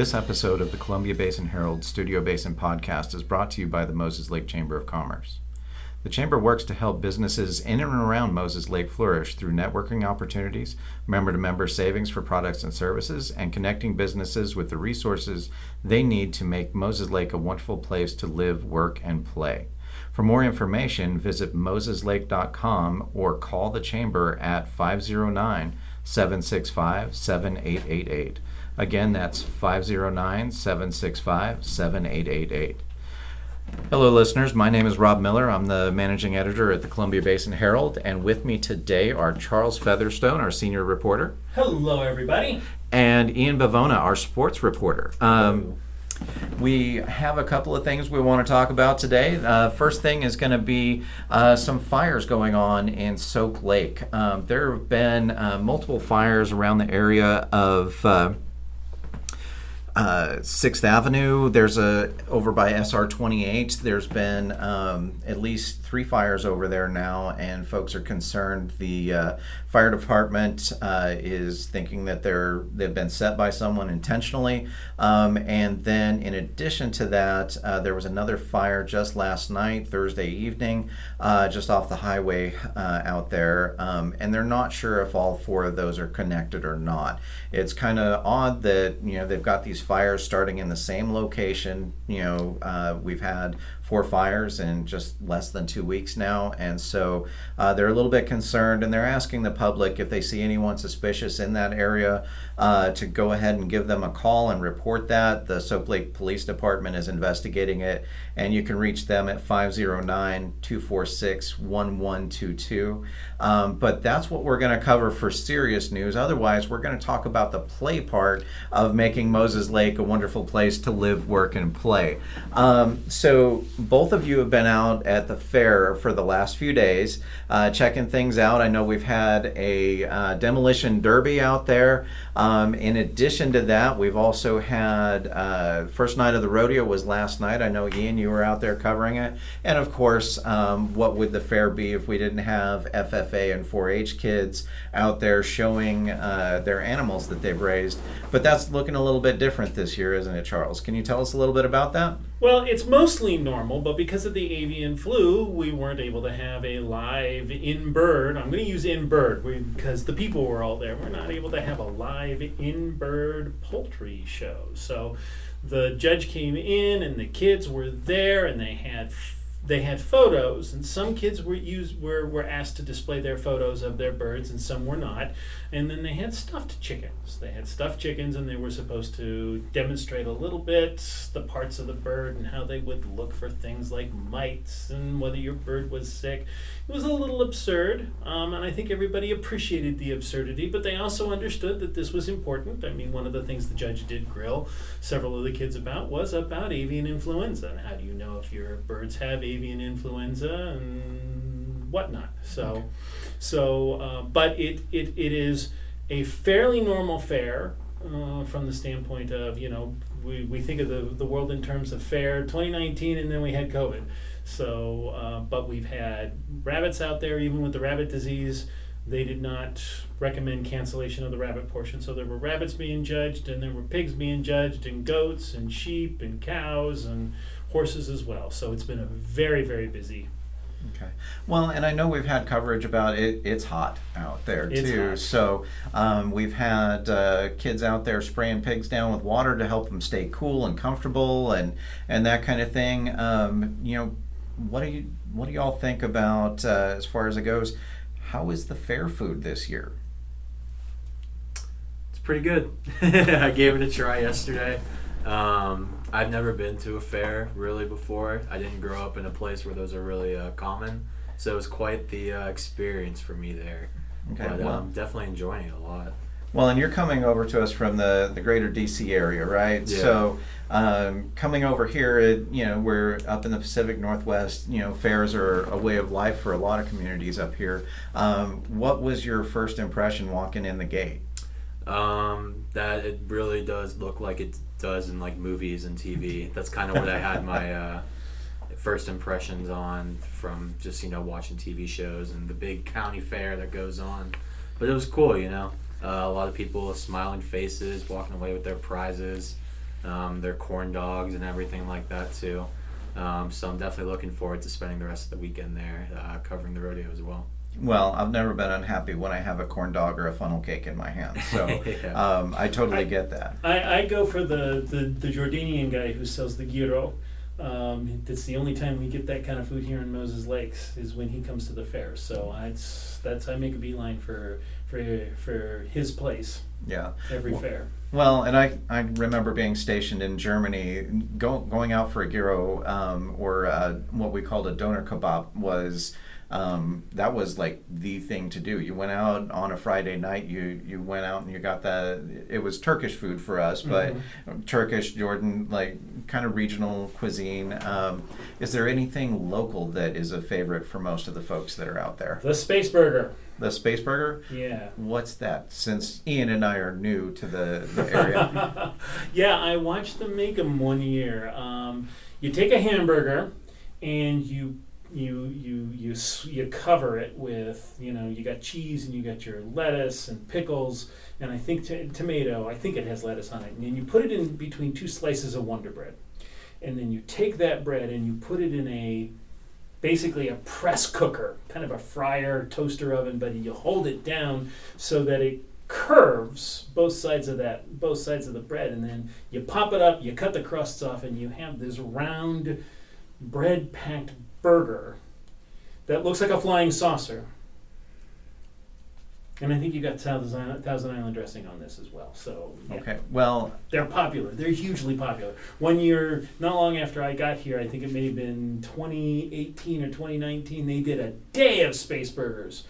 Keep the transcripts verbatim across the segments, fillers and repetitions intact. This episode of the Columbia Basin Herald Studio Basin podcast is brought to you by the Moses Lake Chamber of Commerce. The Chamber works to help businesses in and around Moses Lake flourish through networking opportunities, member-to-member savings for products and services, and connecting businesses with the resources they need to make Moses Lake a wonderful place to live, work, and play. For more information, visit moses lake dot com or call the Chamber at five oh nine, seven six five, seven eight eight eight. Again, that's five oh nine, seven six five, seven eight eight eight. Hello, listeners. My name is Rob Miller. I'm the managing editor at the Columbia Basin Herald, and with me today are Charles Featherstone, our senior reporter. Hello, everybody. And Ian Bivona, our sports reporter. Um, we have a couple of things we want to talk about today. Uh, first thing is going to be uh, some fires going on in Soak Lake. Um, there have been uh, multiple fires around the area of Uh, Uh, Sixth Avenue. There's a over by S R twenty-eight. There's been um, at least three fires over there now, and folks are concerned. The uh, fire department uh, is thinking that they're they've been set by someone intentionally. Um, and then, in addition to that, uh, there was another fire just last night, Thursday evening, uh, just off the highway uh, out there. Um, and they're not sure if all four of those are connected or not. It's kind of odd that you know they've got these fires starting in the same location. You know, uh, we've had four fires in just less than two weeks now, and so uh, they're a little bit concerned, and they're asking the public if they see anyone suspicious in that area uh, to go ahead and give them a call and report that. The Soap Lake Police Department is investigating it, and you can reach them at five oh nine, two four six, one one two two. Um, but that's what we're going to cover for serious news. Otherwise, we're going to talk about the play part of making Moses Lake a wonderful place to live, work, and play. Um, so both of you have been out at the fair for the last few days, uh, checking things out. I know we've had a uh, demolition derby out there. Um, in addition to that, we've also had uh, first night of the rodeo was last night. I know, Ian, you were out there covering it. And of course, um, what would the fair be if we didn't have F F A and four H kids out there showing uh, their animals that they've raised? But that's looking a little bit different different this year, isn't it, Charles? Can you tell us a little bit about that? Well, it's mostly normal, but because of the avian flu, we weren't able to have a live in-bird. I'm going to use in-bird because the people were all there. We're not able to have a live in-bird poultry show. So the judge came in, and the kids were there, and they had they had photos, and some kids were used were, were asked to display their photos of their birds, and some were not. And then they had stuffed chickens. They had stuffed chickens, and they were supposed to demonstrate a little bit the parts of the bird and how they would look for things like mites and whether your bird was sick. It was a little absurd, um, and I think everybody appreciated the absurdity, but they also understood that this was important. I mean, one of the things the judge did grill several of the kids about was about avian influenza, and how do you know if your birds have avian influenza and whatnot. So, okay. so, uh, but it, it it is a fairly normal fair uh, from the standpoint of, you know, we, we think of the, the world in terms of fair twenty nineteen, and then we had COVID. So, uh, but we've had rabbits out there, even with the rabbit disease. They did not recommend cancellation of the rabbit portion. So there were rabbits being judged, and there were pigs being judged, and goats, and sheep, and cows, and horses as well. So it's been a very, very busy. Okay. Well, and I know we've had coverage about it. It's hot out there, it's too. Hot. So um, we've had uh, kids out there spraying pigs down with water to help them stay cool and comfortable, and, and that kind of thing. Um, you know, what do you what do y'all think about, uh, as far as it goes, how is the fair food this year? It's pretty good. I gave it a try yesterday. Um, I've never been to a fair really before. I didn't grow up in a place where those are really uh, common, so it was quite the uh, experience for me there. Okay, but well, I'm definitely enjoying it a lot. Well, and you're coming over to us from the, the greater D C area, right? Yeah. So um, coming over here, it, you know, we're up in the Pacific Northwest. You know, fairs are a way of life for a lot of communities up here. Um, what was your first impression walking in the gate? Um, that it really does look like it does in like movies and T V. That's kind of what I had my uh, first impressions on from just, you know, watching T V shows and the big county fair that goes on. But it was cool, you know. Uh, a lot of people, smiling faces, walking away with their prizes. um, their corn dogs and everything like that too. Um, so I'm definitely looking forward to spending the rest of the weekend there, uh, covering the rodeo as well. Well, I've never been unhappy when I have a corn dog or a funnel cake in my hand, so yeah. um, I totally I, get that. I, I go for the, the, the Jordanian guy who sells the gyro. Um, that's the only time we get that kind of food here in Moses Lakes is when he comes to the fair. So I, that's I make a beeline for for for his place. Yeah, every well, fair. Well, and I, I remember being stationed in Germany. Go, going out for a gyro um, or uh, what we called a doner kebab was. Um, that was like the thing to do. You went out on a Friday night, you, you went out and you got that. It was Turkish food for us, but mm-hmm. Turkish, Jordan, like kind of regional cuisine. Um, is there anything local that is a favorite for most of the folks that are out there? The Space Burger. The Space Burger? Yeah. What's that? Since Ian and I are new to the, the area. Yeah, I watched them make them one year. Um, you take a hamburger and you You, you you you cover it with, you know, you got cheese and you got your lettuce and pickles and I think t- tomato, I think it has lettuce on it, and you put it in between two slices of Wonder Bread. And then you take that bread and you put it in a, basically a press cooker, kind of a fryer, toaster oven, but you hold it down so that it curves both sides of that, both sides of the bread, and then you pop it up, you cut the crusts off, and you have this round bread-packed burger that looks like a flying saucer. And I think you got Thousand Island dressing on this as well. So yeah. Okay, well, they're popular. They're hugely popular. One year, not long after I got here, I think it may have been twenty eighteen or twenty nineteen, they did a day of Space Burgers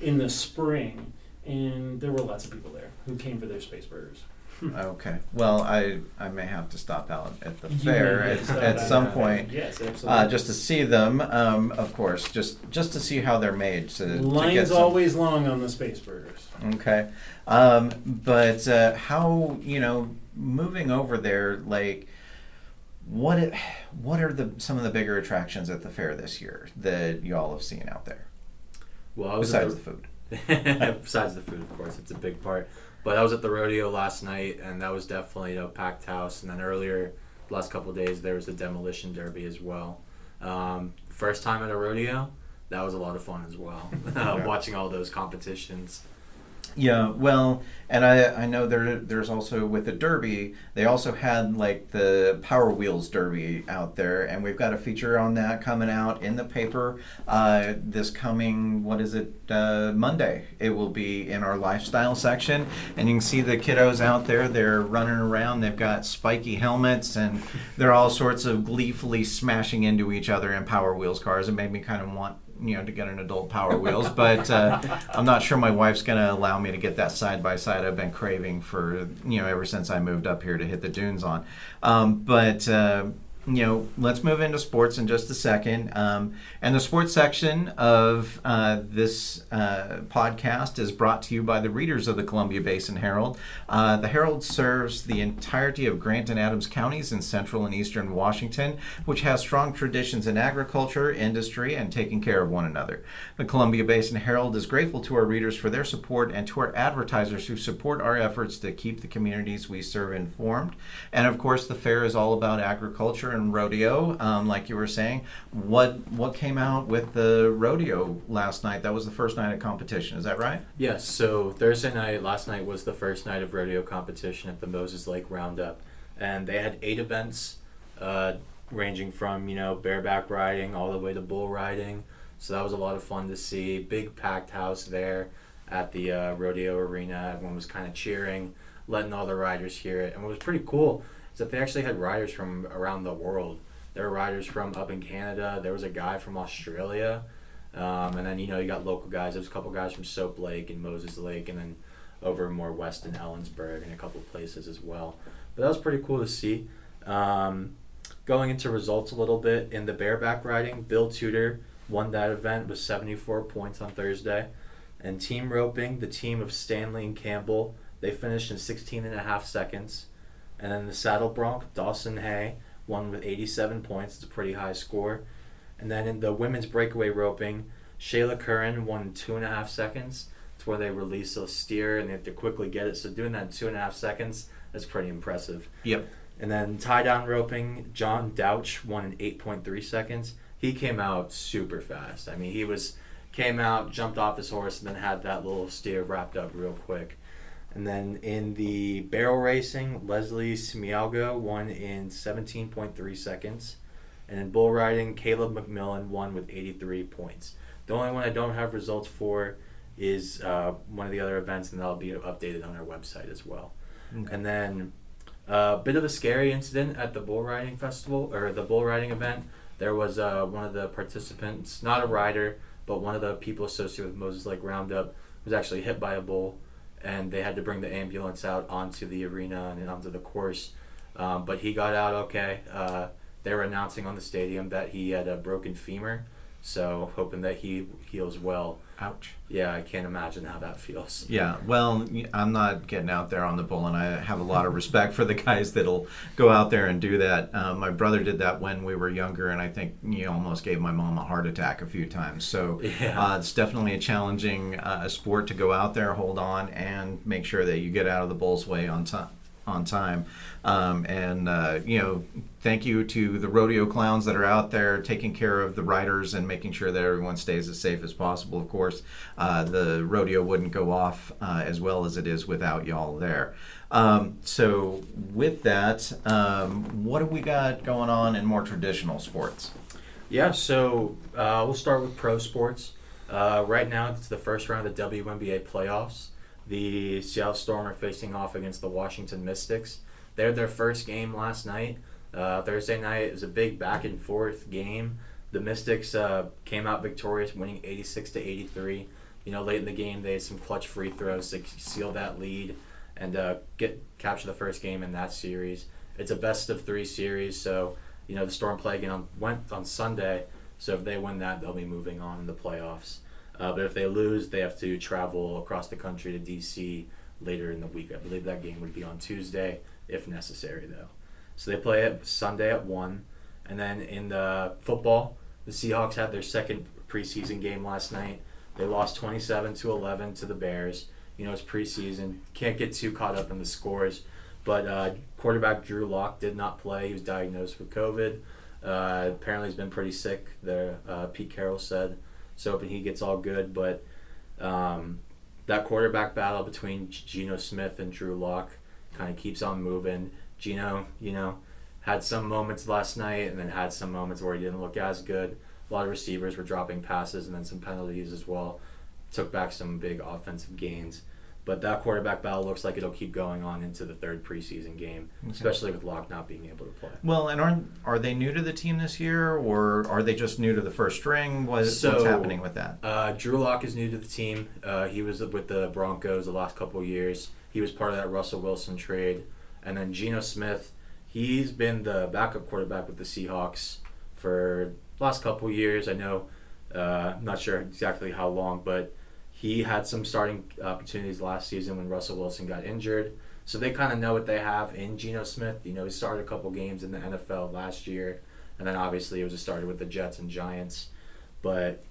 in the spring, and there were lots of people there who came for their Space Burgers. Okay. Well, I, I may have to stop out at the you fair at, at some out. point. Yes, absolutely. Uh, just to see them, um, of course, just just to see how they're made. To, Line's to get some. Always long on the Space Burgers. Okay. Um, but uh, how, you know, moving over there, like, what it, what are the some of the bigger attractions at the fair this year that y'all have seen out there? Well, I was Besides the, the food. Besides the food, of course. It's a big part. But I was at the rodeo last night, and that was definitely a packed house. And then earlier, the last couple of days, there was the demolition derby as well. Um, first time at a rodeo, that was a lot of fun as well, uh, watching all those competitions. Yeah, well, and I I know there there's also, with the derby, they also had like the Power Wheels Derby out there, and we've got a feature on that coming out in the paper uh, this coming, what is it, uh, Monday. It will be in our lifestyle section, and you can see the kiddos out there. They're running around. They've got spiky helmets, and they're all sorts of gleefully smashing into each other in Power Wheels cars. It made me kind of want you know, to get an adult Power Wheels, but uh, I'm not sure my wife's going to allow me to get that side-by-side I've been craving for, you know, ever since I moved up here to hit the dunes on. Um, but, uh, you know, let's move into sports in just a second. Um, and the sports section of uh, this uh, podcast is brought to you by the readers of the Columbia Basin Herald. Uh, the Herald serves the entirety of Grant and Adams counties in central and eastern Washington, which has strong traditions in agriculture, industry, and taking care of one another. The Columbia Basin Herald is grateful to our readers for their support and to our advertisers who support our efforts to keep the communities we serve informed. And of course, the fair is all about agriculture and rodeo, um, like you were saying. What what came out with the rodeo last night? That was the first night of competition, is that right? Yes, so Thursday night, last night was the first night of rodeo competition at the Moses Lake Roundup. And they had eight events, uh, ranging from, you know, bareback riding all the way to bull riding. So that was a lot of fun to see. Big packed house there at the uh, rodeo arena. Everyone was kind of cheering, letting all the riders hear it. And it was pretty cool. That they actually had riders from around the world. There were riders from up in Canada. There was a guy from Australia. Um, and then, you know, you got local guys. There was a couple guys from Soap Lake and Moses Lake, and then over more west in Ellensburg and a couple places as well. But that was pretty cool to see. Um, going into results a little bit, in the bareback riding, Bill Tudor won that event with seventy-four points on Thursday. And team roping, the team of Stanley and Campbell, they finished in sixteen and a half seconds. And then the saddle bronc, Dawson Hay, won with eighty-seven points. It's a pretty high score. And then in the women's breakaway roping, Shayla Curran won in two and a half seconds. It's where they release a steer and they have to quickly get it. So doing that in two and a half seconds, that's pretty impressive. Yep. And then tie-down roping, John Douch won in eight point three seconds. He came out super fast. I mean, he was came out, jumped off his horse, and then had that little steer wrapped up real quick. And then in the barrel racing, Leslie Smialga won in seventeen point three seconds. And in bull riding, Caleb McMillan won with eighty-three points. The only one I don't have results for is uh, one of the other events, and that'll be updated on our website as well. Okay. And then a uh, bit of a scary incident at the bull riding festival, or the bull riding event. There was uh, one of the participants, not a rider, but one of the people associated with Moses Lake Roundup, was actually hit by a bull, and they had to bring the ambulance out onto the arena and onto the course. Um, but he got out okay. Uh, they were announcing on the stadium that he had a broken femur, so hoping that he heals well. Ouch. Yeah, I can't imagine how that feels. Yeah, well, I'm not getting out there on the bull, and I have a lot of respect for the guys that'll go out there and do that. Uh, my brother did that when we were younger, and I think he almost gave my mom a heart attack a few times. So yeah. uh, it's definitely a challenging uh, sport to go out there, hold on, and make sure that you get out of the bull's way on time. on time um, and uh, you know thank you to the rodeo clowns that are out there taking care of the riders and making sure that everyone stays as safe as possible. Of course, uh, the rodeo wouldn't go off uh, as well as it is without y'all there. Um, so with that, um, what have we got going on in more traditional sports? Yeah, so uh, we'll start with pro sports. Uh, right now it's the first round of W N B A playoffs. The Seattle Storm are facing off against the Washington Mystics. They had their first game last night. Uh, Thursday night, it was a big back-and-forth game. The Mystics uh, came out victorious, winning eighty-six to eighty-three. You know, late in the game, they had some clutch free throws to seal that lead and uh, get capture the first game in that series. It's a best-of-three series, so, you know, the Storm play again on, went on Sunday. So if they win that, they'll be moving on in the playoffs. Uh, but if they lose, they have to travel across the country to D C later in the week. I believe that game would be on Tuesday, if necessary, though. So they play it Sunday at one. And then in the football, the Seahawks had their second preseason game last night. They lost twenty-seven to eleven to the Bears. You know, it's preseason. Can't get too caught up in the scores. But uh, quarterback Drew Locke did not play. He was diagnosed with COVID. Uh, apparently he's been pretty sick there, uh, Pete Carroll said. So hoping he gets all good, but um, that quarterback battle between Geno Smith and Drew Locke kind of keeps on moving. Geno, you know, had some moments last night and then had some moments where he didn't look as good. A lot of receivers were dropping passes and then some penalties as well. Took back some big offensive gains. But that quarterback battle looks like it'll keep going on into the third preseason game, okay. Especially with Locke not being able to play. Well, and are are they new to the team this year, or are they just new to the first string? What is, so, what's happening with that? Uh, Drew Locke is new to the team. Uh, he was with the Broncos the last couple of years. He was part of that Russell Wilson trade. And then Geno Smith, he's been the backup quarterback with the Seahawks for the last couple of years. I know, uh, I'm not sure exactly how long, but he had some starting opportunities last season when Russell Wilson got injured. So they kind of know what they have in Geno Smith. You know, he started a couple games in the N F L last year, and then obviously he was a starter with the Jets and Giants. But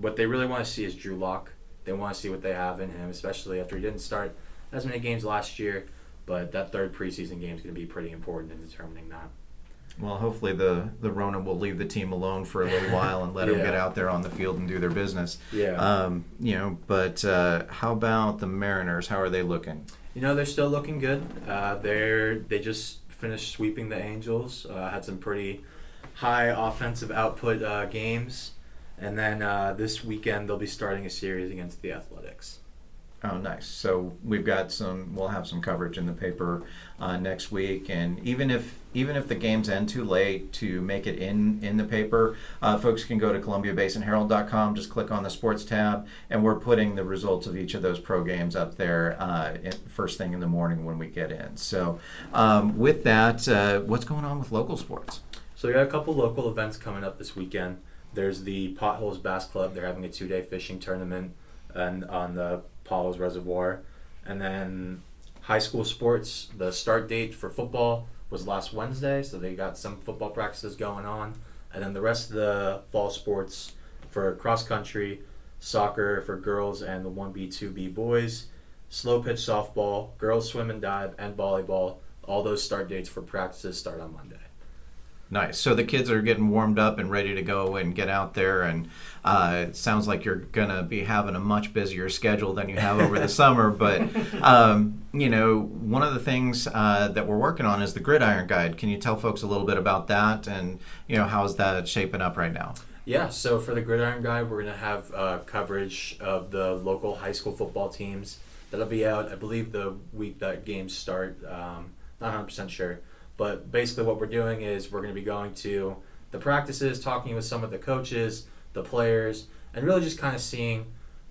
what they really want to see is Drew Locke. They want to see what they have in him, especially after he didn't start as many games last year. But that third preseason game is going to be pretty important in determining that. Well, hopefully the, the Rona will leave the team alone for a little while and let yeah. them get out there on the field and do their business. Yeah. Um, you know, but uh, how about the Mariners? How are they looking? You know, they're still looking good. Uh, they're they just finished sweeping the Angels. Uh, had some pretty high offensive output uh, games, and then uh, this weekend they'll be starting a series against the Athletics. Oh, nice. So we've got some. We'll have some coverage in the paper uh, next week, and even if even if the games end too late to make it in in the paper, uh, folks can go to Columbia Basin Herald dot com. Just click on the sports tab, and we're putting the results of each of those pro games up there uh, in, first thing in the morning when we get in. So um, with that, uh, what's going on with local sports? So we got a couple local events coming up this weekend. There's the Potholes Bass Club. They're having a two-day fishing tournament, and on the Potholes Reservoir. And then high school sports, the start date for football was last Wednesday, so they got some football practices going on. And then the rest of the fall sports for cross country, soccer for girls and the one B, two B boys, slow pitch softball, girls swim and dive, and volleyball all those start dates for practices start on Monday. Nice. So the kids are getting warmed up and ready to go and get out there. And uh, it sounds like you're going to be having a much busier schedule than you have over the summer. But, um, you know, one of the things uh, that we're working on is the Gridiron Guide. Can you tell folks a little bit about that and, you know, how's that shaping up right now? Yeah. So for the Gridiron Guide, we're going to have uh, coverage of the local high school football teams. That'll be out, I believe, the week that games start. Um, not one hundred percent sure. But basically what we're doing is we're going to be going to the practices, talking with some of the coaches, the players, and really just kind of seeing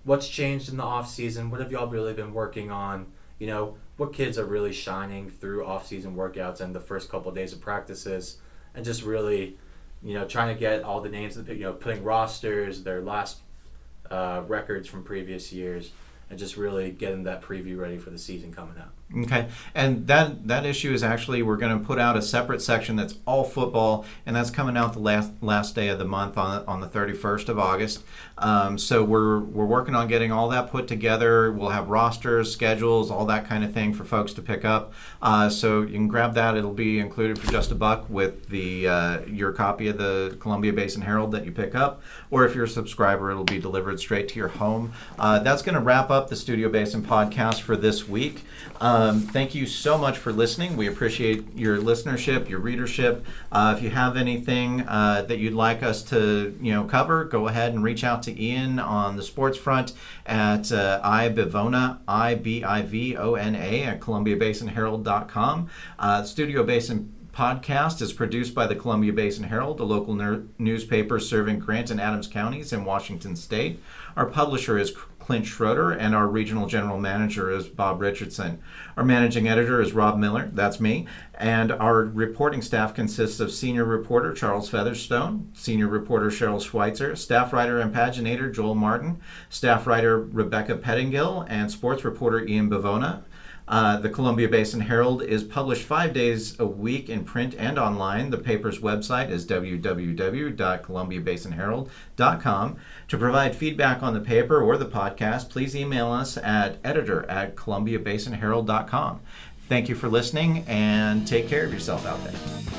what's changed in the offseason, what have y'all really been working on, you know, what kids are really shining through offseason workouts and the first couple of days of practices, and just really, you know, trying to get all the names, you know, putting rosters, their last uh, records from previous years, and just really getting that preview ready for the season coming up. Okay, and that that issue is actually, we're going to put out a separate section that's all football, and that's coming out the last last day of the month on on the thirty-first of August. Um, so we're we're working on getting all that put together. We'll have rosters, schedules, all that kind of thing for folks to pick up. Uh, so you can grab that. It'll be included for just a buck with the uh, your copy of the Columbia Basin Herald that you pick up, or if you're a subscriber, it'll be delivered straight to your home. Uh, that's going to wrap up the Studio Basin podcast for this week. Um, Um, thank you so much for listening. We appreciate your listenership, your readership. Uh, if you have anything uh, that you'd like us to, you know, cover, go ahead and reach out to Ian on the sports front at uh, ibivona, I B I V O N A, at columbia basin herald dot com. Uh, Studio Basin podcast is produced by the Columbia Basin Herald, a local ner- newspaper serving Grant and Adams counties in Washington State. Our publisher is Clint Schroeder, and our regional general manager is Bob Richardson. Our managing editor is Rob Miller, that's me, and our reporting staff consists of senior reporter Charles Featherstone, senior reporter Cheryl Schweitzer, staff writer and paginator Joel Martin, staff writer Rebecca Pettingill, and sports reporter Ian Bivona. Uh, the Columbia Basin Herald is published five days a week in print and online. The paper's website is w w w dot columbia basin herald dot com. To provide feedback on the paper or the podcast, please email us at editor at columbia basin herald dot com. Thank you for listening, and take care of yourself out there.